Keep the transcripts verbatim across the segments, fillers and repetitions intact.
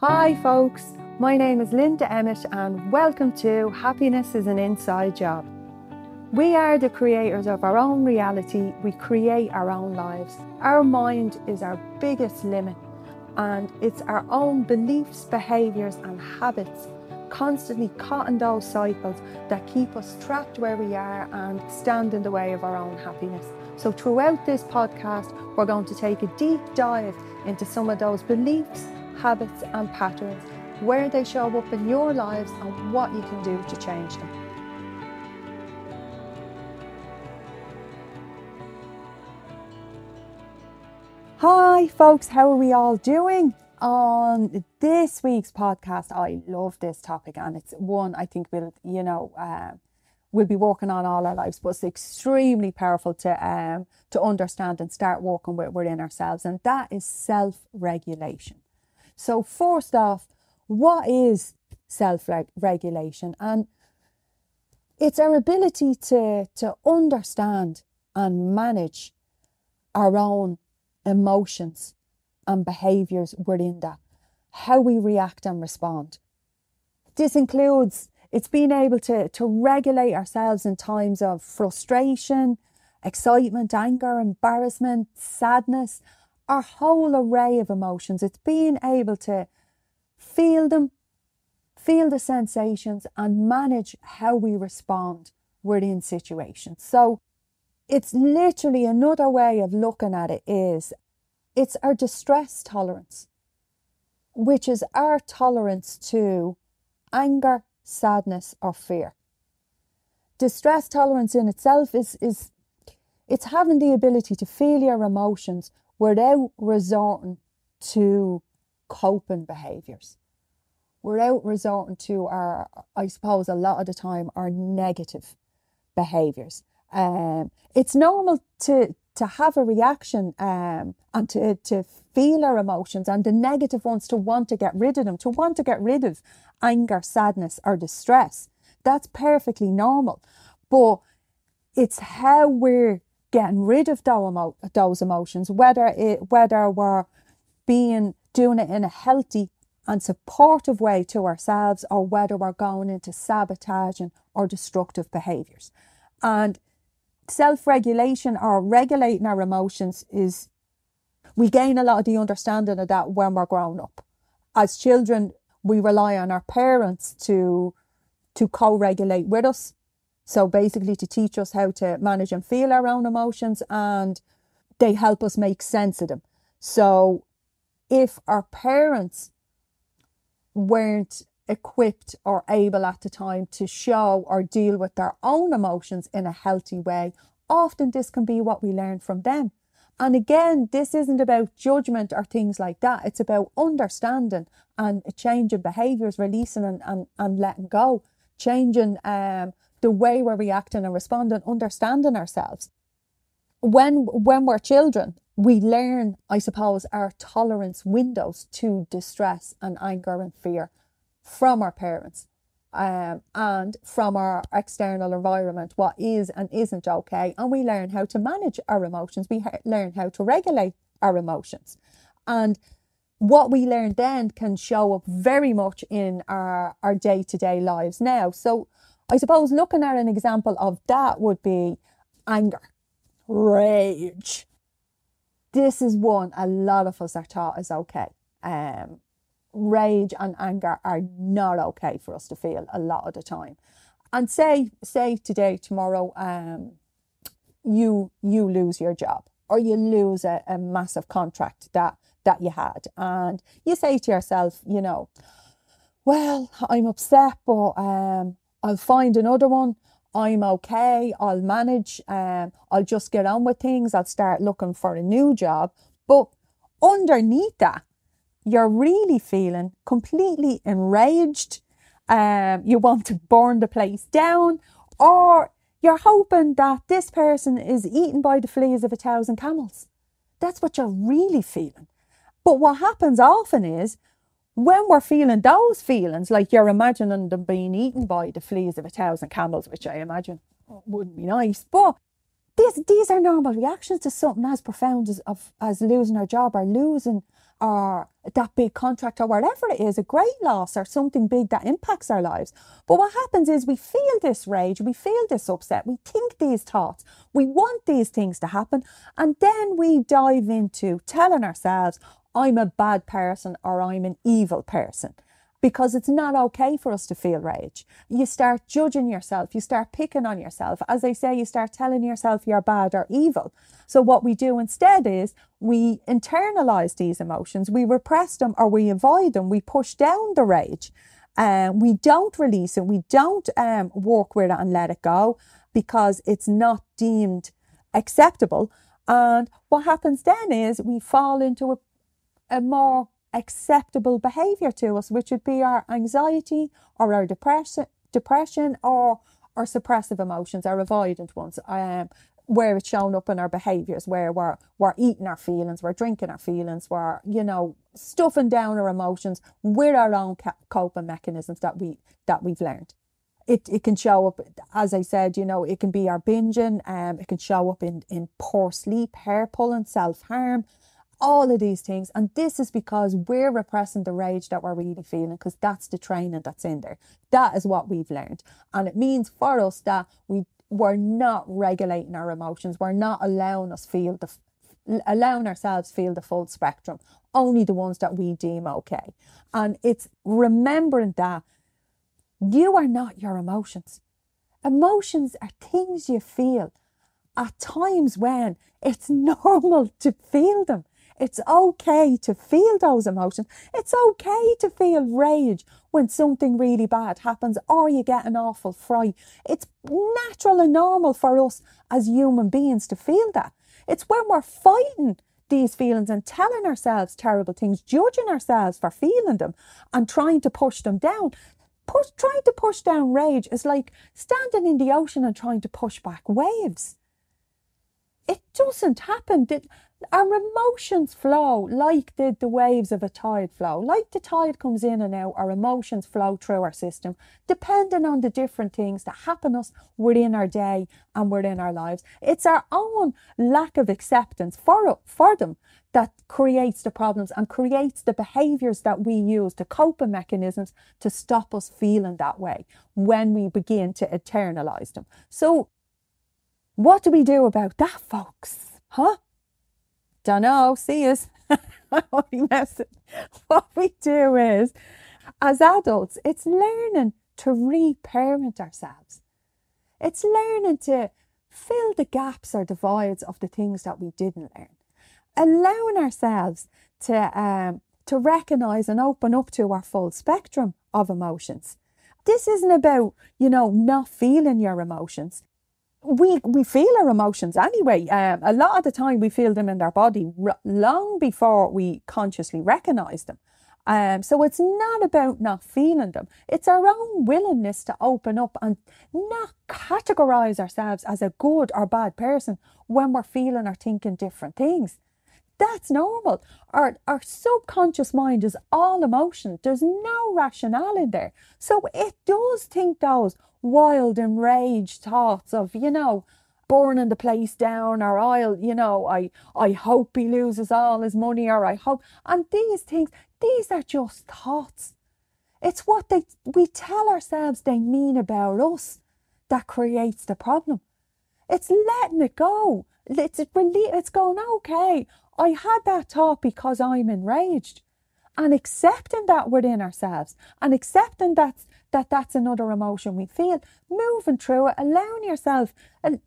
Hi folks, my name is Linda Emmett and welcome to Happiness is an Inside Job. We are the creators of our own reality, we create our own lives. Our mind is our biggest limit and it's our own beliefs, behaviours and habits, constantly caught in those cycles that keep us trapped where we are and stand in the way of our own happiness. So throughout this podcast, we're going to take a deep dive into some of those beliefs, habits and patterns, where they show up in your lives and what you can do to change them. Hi folks, how are we all doing? On this week's podcast, I love this topic and it's one I think we'll, you know, uh, we'll be working on all our lives, but it's extremely powerful to, um, to understand and start working with within ourselves, and that is self-regulation. So first off, what is self-regulation? And it's our ability to, to understand and manage our own emotions and behaviours within that, how we react and respond. This includes, it's being able to, to regulate ourselves in times of frustration, excitement, anger, embarrassment, sadness, our whole array of emotions. It's being able to feel them, feel the sensations and manage how we respond within situations. So it's literally another way of looking at it is it's our distress tolerance, which is our tolerance to anger, sadness or fear. Distress tolerance in itself is, is it's having the ability to feel your emotions without resorting to coping behaviours, without resorting to our, I suppose a lot of the time, our negative behaviours. Um, it's normal to to have a reaction um, and to, to feel our emotions and the negative ones, to want to get rid of them, to want to get rid of anger, sadness or distress. That's perfectly normal. But it's how we're getting rid of those emotions, whether it whether we're being doing it in a healthy and supportive way to ourselves, or whether we're going into sabotaging or destructive behaviours. And self-regulation or regulating our emotions is, we gain a lot of the understanding of that when we're grown up. As children, we rely on our parents to to co-regulate with us. So basically to teach us how to manage and feel our own emotions, and they help us make sense of them. So if our parents weren't equipped or able at the time to show or deal with their own emotions in a healthy way, often this can be what we learn from them. And again, this isn't about judgment or things like that. It's about understanding and a change in behaviours, releasing and, and, and letting go, changing um, the way we're reacting and responding, understanding ourselves. When when we're children, we learn, I suppose, our tolerance windows to distress and anger and fear from our parents um, and from our external environment, what is and isn't okay. And we learn how to manage our emotions. We ha- learn how to regulate our emotions. And what we learn then can show up very much in our, our day-to-day lives now. So I suppose looking at an example of that would be anger, rage. This is one a lot of us are taught is okay. Um, rage and anger are not okay for us to feel a lot of the time. And say, say today, tomorrow, um, you you lose your job, or you lose a, a massive contract that that you had, and you say to yourself, you know, well, I'm upset, but um. I'll find another one. I'm okay. I'll manage. Um, I'll just get on with things. I'll start looking for a new job. But underneath that, you're really feeling completely enraged. Um, you want to burn the place down, or you're hoping that this person is eaten by the fleas of a thousand camels. That's what you're really feeling. But what happens often is, when we're feeling those feelings, like you're imagining them being eaten by the fleas of a thousand camels, which I imagine wouldn't be nice, but this, these are normal reactions to something as profound as, of, as losing our job or losing or that big contract or whatever it is, a great loss or something big that impacts our lives. But what happens is we feel this rage, we feel this upset, we think these thoughts, we want these things to happen. And then we dive into telling ourselves, I'm a bad person or I'm an evil person. Because it's not okay for us to feel rage. You start judging yourself. You start picking on yourself. As I say, you start telling yourself you're bad or evil. So what we do instead is we internalize these emotions. We repress them or we avoid them. We push down the rage. Um, we don't release it. We don't um, work with it and let it go because it's not deemed acceptable. And what happens then is we fall into a, a more acceptable behavior to us, which would be our anxiety or our depression depression or our suppressive emotions, our avoidant ones, um where it's shown up in our behaviors, where we're we're eating our feelings, we're drinking our feelings, we're, you know, stuffing down our emotions with our own coping mechanisms that we that we've learned. It it can show up, as I said, you know, it can be our binging, um it can show up in in poor sleep, hair pulling, self-harm, all of these things. And this is because we're repressing the rage that we're really feeling, because that's the training that's in there. That is what we've learned. And it means for us that we, we're not regulating our emotions. We're not allowing us feel the, allowing ourselves feel the full spectrum, only the ones that we deem okay. And it's remembering that you are not your emotions. Emotions are things you feel at times when it's normal to feel them. It's okay to feel those emotions. It's okay to feel rage when something really bad happens or you get an awful fright. It's natural and normal for us as human beings to feel that. It's when we're fighting these feelings and telling ourselves terrible things, judging ourselves for feeling them and trying to push them down. Push, trying to push down rage is like standing in the ocean and trying to push back waves. It doesn't happen. Our emotions flow like the, the waves of a tide flow. Like the tide comes in and out, our emotions flow through our system, depending on the different things that happen us within our day and within our lives. It's our own lack of acceptance for, for them that creates the problems and creates the behaviours that we use, the coping mechanisms to stop us feeling that way when we begin to internalise them. So what do we do about that, folks? Huh? Dunno, see us. What we do is, as adults, it's learning to reparent ourselves. It's learning to fill the gaps or the voids of the things that we didn't learn. Allowing ourselves to, um, to recognise and open up to our full spectrum of emotions. This isn't about, you know, not feeling your emotions. We we feel our emotions anyway. Um, a lot of the time we feel them in our body r- long before we consciously recognise them. Um, so it's not about not feeling them. It's our own willingness to open up and not categorise ourselves as a good or bad person when we're feeling or thinking different things. That's normal. Our, our subconscious mind is all emotion. There's no rationale in there. So it does think those wild, enraged thoughts of, you know, burning the place down, or I'll, you know, I, I hope he loses all his money, or I hope. And these things, these are just thoughts. It's what they we tell ourselves they mean about us that creates the problem. It's letting it go. It's, it's going, okay, I had that thought because I'm enraged, and accepting that within ourselves and accepting that, that that's another emotion we feel, moving through it, allowing yourself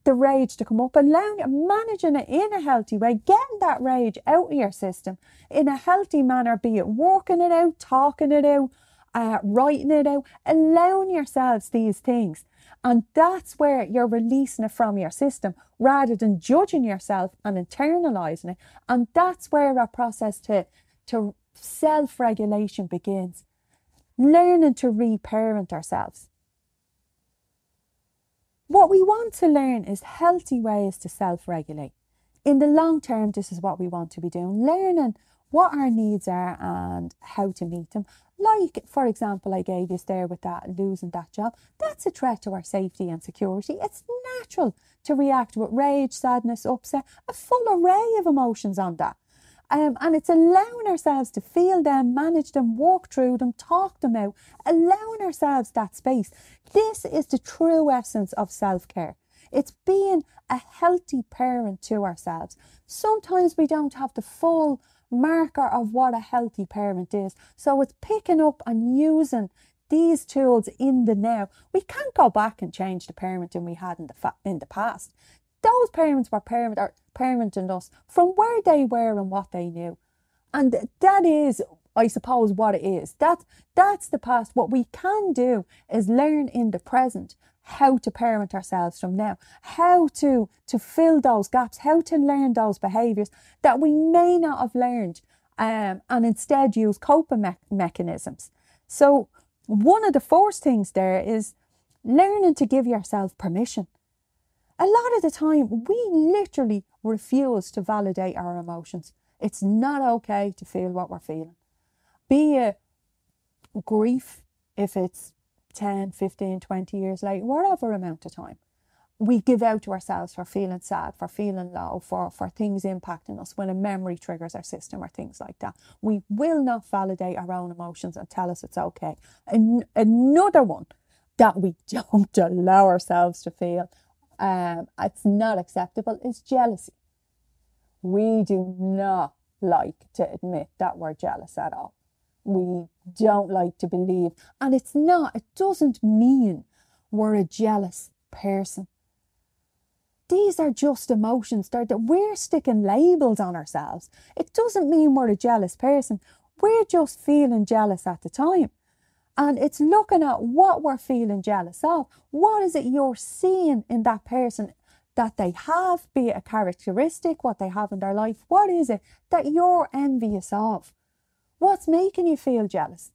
the rage to come up, allowing it, managing it in a healthy way, getting that rage out of your system in a healthy manner, be it working it out, talking it out, uh, writing it out, allowing yourselves these things. And that's where you're releasing it from your system rather than judging yourself and internalising it. And that's where our process to, to self-regulation begins. Learning to reparent ourselves. What we want to learn is healthy ways to self-regulate. In the long term, this is what we want to be doing. Learning what our needs are and how to meet them. Like, for example, I gave you there with that losing that job. That's a threat to our safety and security. It's natural to react with rage, sadness, upset, a full array of emotions on that. Um, and it's allowing ourselves to feel them, manage them, walk through them, talk them out, allowing ourselves that space. This is the true essence of self-care. It's being a healthy parent to ourselves. Sometimes we don't have the full marker of what a healthy parent is. So it's picking up and using these tools in the now. We can't go back and change the parenting we had in the, fa- in the past. Those parents were parent, or parenting us from where they were and what they knew. And that is, I suppose, what it is. That, that's the past. What we can do is learn in the present how to parent ourselves from now, how to, to fill those gaps, how to learn those behaviours that we may not have learned, um, and instead use coping me- mechanisms. So one of the first things there is learning to give yourself permission. A lot of the time, we literally refuse to validate our emotions. It's not okay to feel what we're feeling. Be it grief, if it's ten, fifteen, twenty years later, whatever amount of time. We give out to ourselves for feeling sad, for feeling low, for, for things impacting us when a memory triggers our system or things like that. We will not validate our own emotions and tell us it's okay. An- another one that we don't allow ourselves to feel, um, it's not acceptable, is jealousy. We do not like to admit that we're jealous at all. We don't like to believe. And it's not, it doesn't mean we're a jealous person. These are just emotions that we're sticking labels on ourselves. It doesn't mean we're a jealous person. We're just feeling jealous at the time. And it's looking at what we're feeling jealous of. What is it you're seeing in that person that they have, be it a characteristic, what they have in their life? What is it that you're envious of? What's making you feel jealous?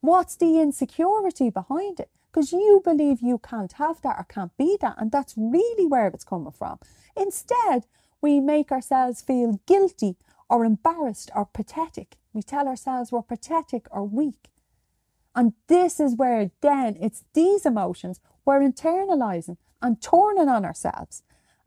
What's the insecurity behind it? Because you believe you can't have that or can't be that, and that's really where it's coming from. Instead, we make ourselves feel guilty or embarrassed or pathetic. We tell ourselves we're pathetic or weak. And this is where then it's these emotions we're internalising and turning on ourselves.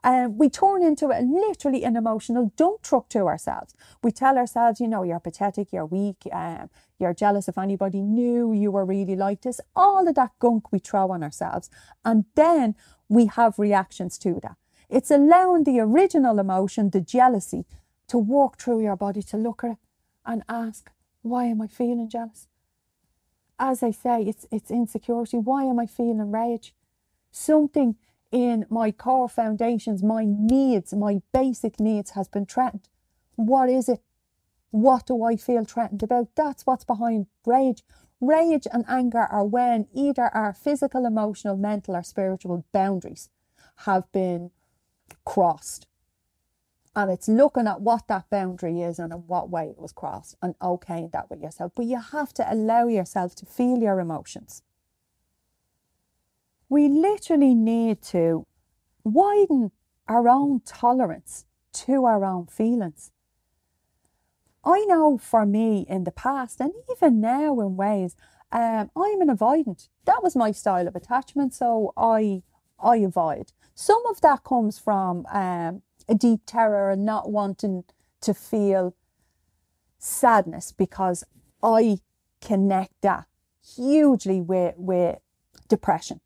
Um, we turn into a, literally an emotional dump truck to ourselves. We tell ourselves, you know, you're pathetic, you're weak, um, you're jealous if anybody knew you were really like this. All of that gunk we throw on ourselves. And then we have reactions to that. It's allowing the original emotion, the jealousy, to walk through your body, to look at it and ask, why am I feeling jealous? As I say, it's, it's insecurity. Why am I feeling rage? Something in my core foundations, my needs, my basic needs has been threatened. What is it? What do I feel threatened about? That's what's behind rage. Rage and anger are when either our physical, emotional, mental or spiritual boundaries have been crossed. And it's looking at what that boundary is and in what way it was crossed and okaying that with yourself. But you have to allow yourself to feel your emotions. We literally need to widen our own tolerance to our own feelings. I know for me in the past and even now in ways, um, I'm an avoidant. That was my style of attachment, so I, I avoid. Some of that comes from um, a deep terror and not wanting to feel sadness, because I connect that hugely with, with depression.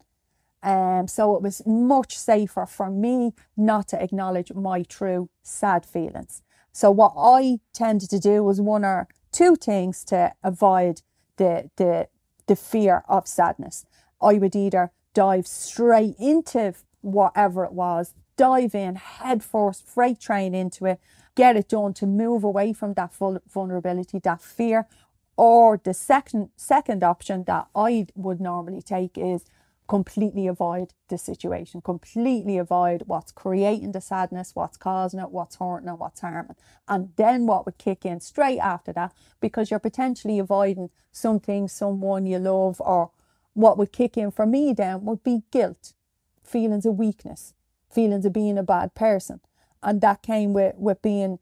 Um, so it was much safer for me not to acknowledge my true sad feelings. So what I tended to do was one or two things to avoid the, the, the fear of sadness. I would either dive straight into whatever it was, dive in head first, freight train into it, get it done to move away from that vulnerability, that fear. Or the second, second option that I would normally take is completely avoid the situation, completely avoid what's creating the sadness, what's causing it, what's hurting and what's harming. And then what would kick in straight after that, because you're potentially avoiding something, someone you love, or what would kick in for me then would be guilt, feelings of weakness, feelings of being a bad person. And that came with, with being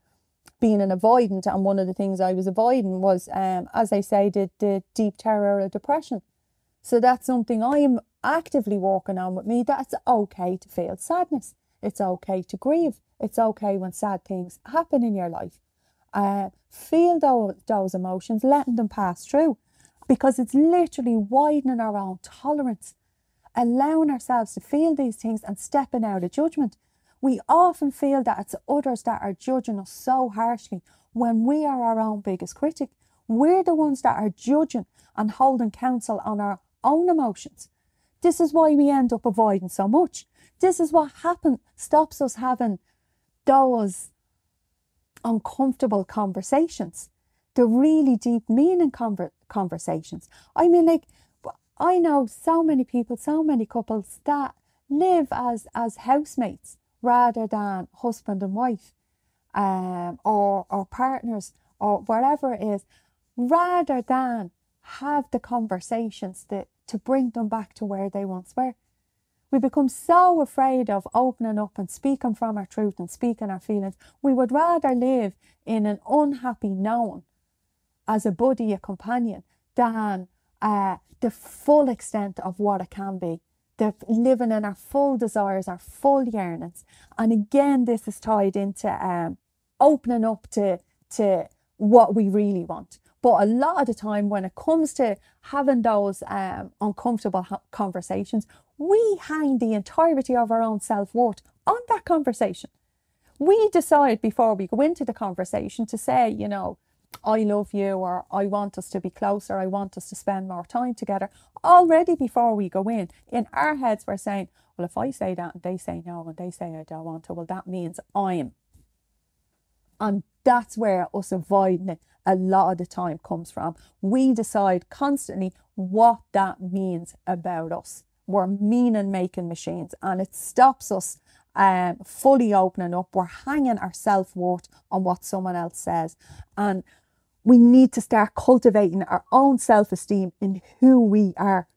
being an avoidant. And one of the things I was avoiding was, um, as I say, the, the deep terror of depression. So that's something I am actively working on with me, that it's okay to feel sadness. It's okay to grieve. It's okay when sad things happen in your life. uh, feel those, those emotions, letting them pass through, because it's literally widening our own tolerance, allowing ourselves to feel these things and stepping out of judgment. We often feel that it's others that are judging us so harshly when we are our own biggest critic. We're the ones that are judging and holding counsel on our own emotions. This is why we end up avoiding so much. This is what happens, stops us having those uncomfortable conversations, the really deep meaning conver- conversations. I mean, like, I know so many people, so many couples that live as, as housemates rather than husband and wife, um, or, or partners or whatever it is, rather than have the conversations that, to bring them back to where they once were. We become so afraid of opening up and speaking from our truth and speaking our feelings. We would rather live in an unhappy known as a buddy, a companion, than uh, the full extent of what it can be. They're living in our full desires, our full yearnings. And again, this is tied into um, opening up to, to what we really want. But a lot of the time when it comes to having those um, uncomfortable ha- conversations, we hang the entirety of our own self-worth on that conversation. We decide before we go into the conversation to say, you know, I love you, or I want us to be closer, I want us to spend more time together. Already before we go in, in our heads we're saying, well, if I say that and they say no and they say I don't want to, well, that means I'm. And that's where us avoiding it a lot of the time comes from. We decide constantly what that means about us. We're meaning-making machines, and it stops us um, fully opening up. We're hanging our self-worth on what someone else says. And we need to start cultivating our own self-esteem in who we are.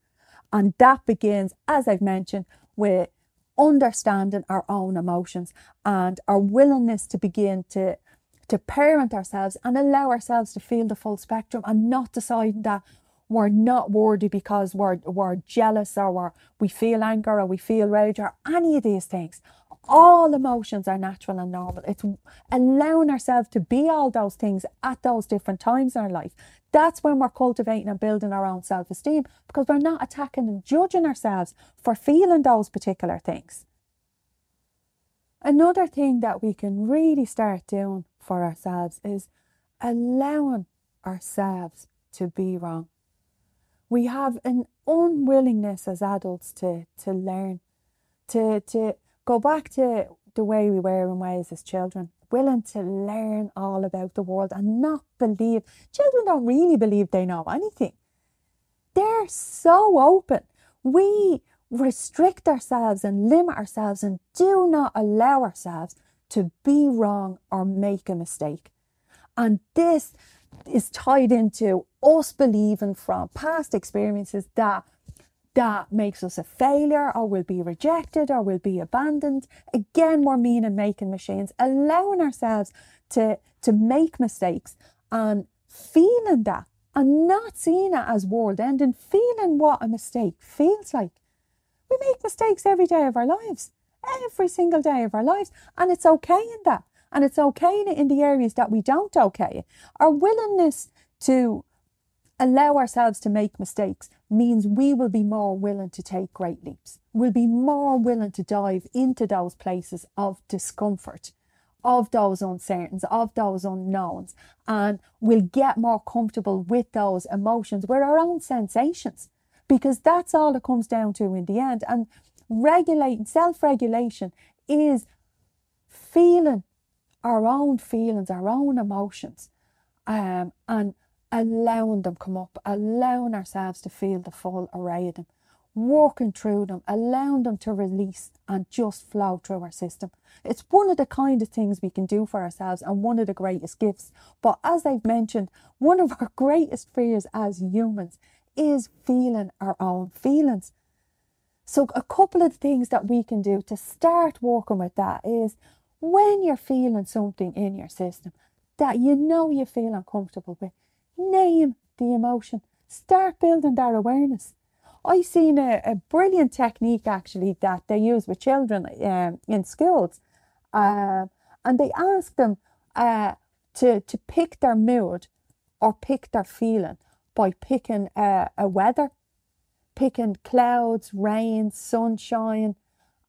And that begins, as I've mentioned, with understanding our own emotions and our willingness to begin to to parent ourselves and allow ourselves to feel the full spectrum, and not decide that we're not worthy because we're, we're jealous, or we're, we feel anger, or we feel rage, or any of these things. All emotions are natural and normal. It's allowing ourselves to be all those things at those different times in our life. That's when we're cultivating and building our own self-esteem, because we're not attacking and judging ourselves for feeling those particular things. Another thing that we can really start doing for ourselves is allowing ourselves to be wrong. We have an unwillingness as adults to, to learn, to, to go back to the way we were in ways as children, willing to learn all about the world and not believe. Children don't really believe they know anything. They're so open. We restrict ourselves and limit ourselves and do not allow ourselves to be wrong or make a mistake. And this is tied into us believing from past experiences that that makes us a failure, or we'll be rejected, or we'll be abandoned. Again, we're mean and making machines, allowing ourselves to, to make mistakes and feeling that, and not seeing it as world ending, feeling what a mistake feels like. We make mistakes every day of our lives, every single day of our lives. And it's okay in that. And it's okay in the areas that we don't okay. Our willingness to allow ourselves to make mistakes means we will be more willing to take great leaps. We'll be more willing to dive into those places of discomfort, of those uncertainties, of those unknowns. And we'll get more comfortable with those emotions, with our own sensations. Because that's all it comes down to in the end. And regulating, self-regulation is feeling our own feelings, our own emotions, um, and allowing them come up, allowing ourselves to feel the full array of them, working through them, allowing them to release and just flow through our system. It's one of the kind of things we can do for ourselves, and one of the greatest gifts. But as I've mentioned, one of our greatest fears as humans is feeling our own feelings. So a couple of things that we can do to start working with that is, when you're feeling something in your system that you know you feel uncomfortable with, name the emotion. Start building that awareness. I've seen a, a brilliant technique actually that they use with children um, in schools. Um, and they ask them, uh, to, to pick their mood or pick their feeling by picking uh, a weather, picking clouds, rain, sunshine,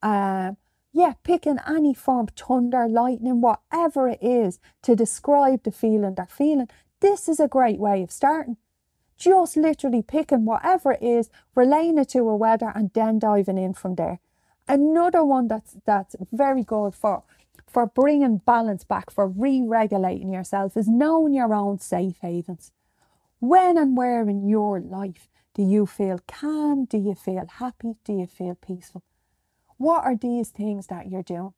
uh, yeah, picking any form, thunder, lightning, whatever it is to describe the feeling they're feeling. This is a great way of starting. Just literally picking whatever it is, relaying it to a weather and then diving in from there. Another one that's, that's very good for, for bringing balance back, for re-regulating yourself, is knowing your own safe havens. When and where in your life do you feel calm? Do you feel happy? Do you feel peaceful? What are these things that you're doing?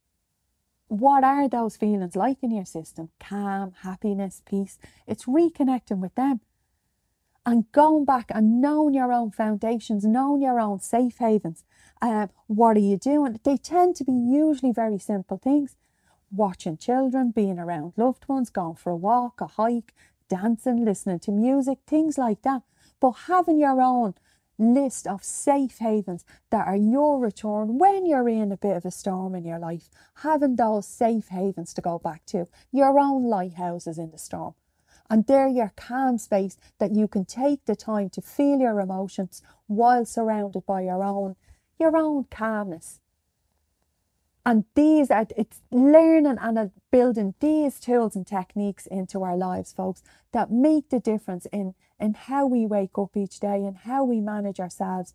What are those feelings like in your system? Calm, happiness, peace. It's reconnecting with them. And going back and knowing your own foundations, knowing your own safe havens. Uh, what are you doing? They tend to be usually very simple things. Watching children, being around loved ones, going for a walk, a hike, dancing, listening to music, things like that. But having your own list of safe havens that are your return when you're in a bit of a storm in your life. Having those safe havens to go back to. Your own lighthouses in the storm. And they're your calm space that you can take the time to feel your emotions while surrounded by your own, your own calmness. And these are, it's learning and building these tools and techniques into our lives, folks, that make the difference in, in how we wake up each day and how we manage ourselves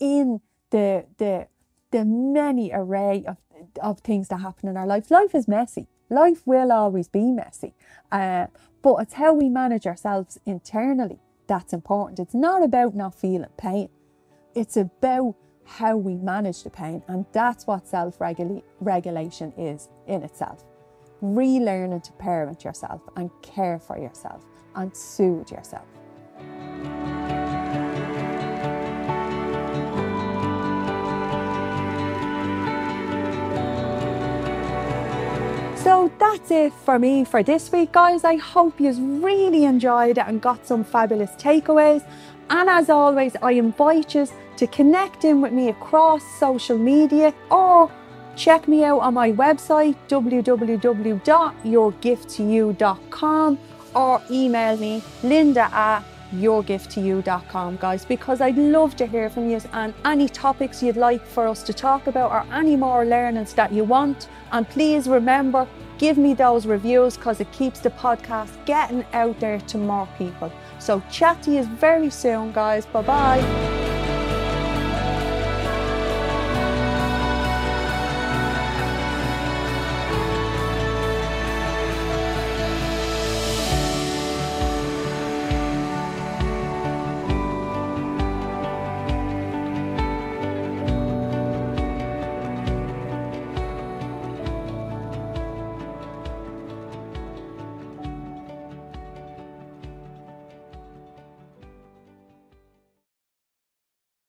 in the, the, the many array of, of things that happen in our life. Life is messy. Life will always be messy. Uh, But it's how we manage ourselves internally that's important. It's not about not feeling pain. It's about how we manage the pain. And that's what self-regulation is in itself. Relearning to parent yourself and care for yourself and soothe yourself. So that's it for me for this week, guys. I hope you really enjoyed it and got some fabulous takeaways. And as always, I invite you to connect in with me across social media or check me out on my website, w w w dot your gift to you dot com, or email me, linda at your gift to you dot com, guys, because I'd love to hear from you and any topics you'd like for us to talk about or any more learnings that you want. And please remember, give me those reviews, because it keeps the podcast getting out there to more people. So chat to you very soon, guys. Bye bye.